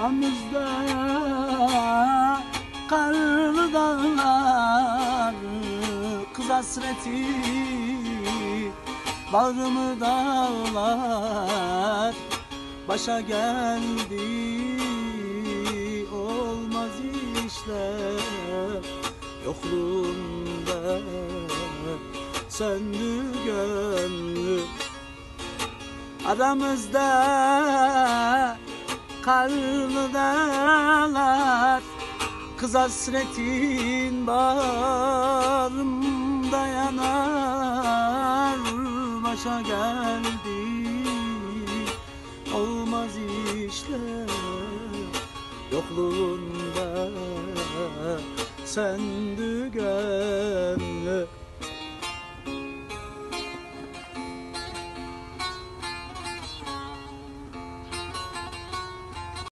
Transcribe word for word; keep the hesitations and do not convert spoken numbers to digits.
Arkamızda karlı dağlar, kız hasreti bağrımı dağlar. Başa geldi olmaz işler, yokluğunda söndü gönlü. Aramızda karlı dağlar, kız hasretin bağrımda yanar. Başa geldi olmaz işler, yokluğunda söndü gönlü.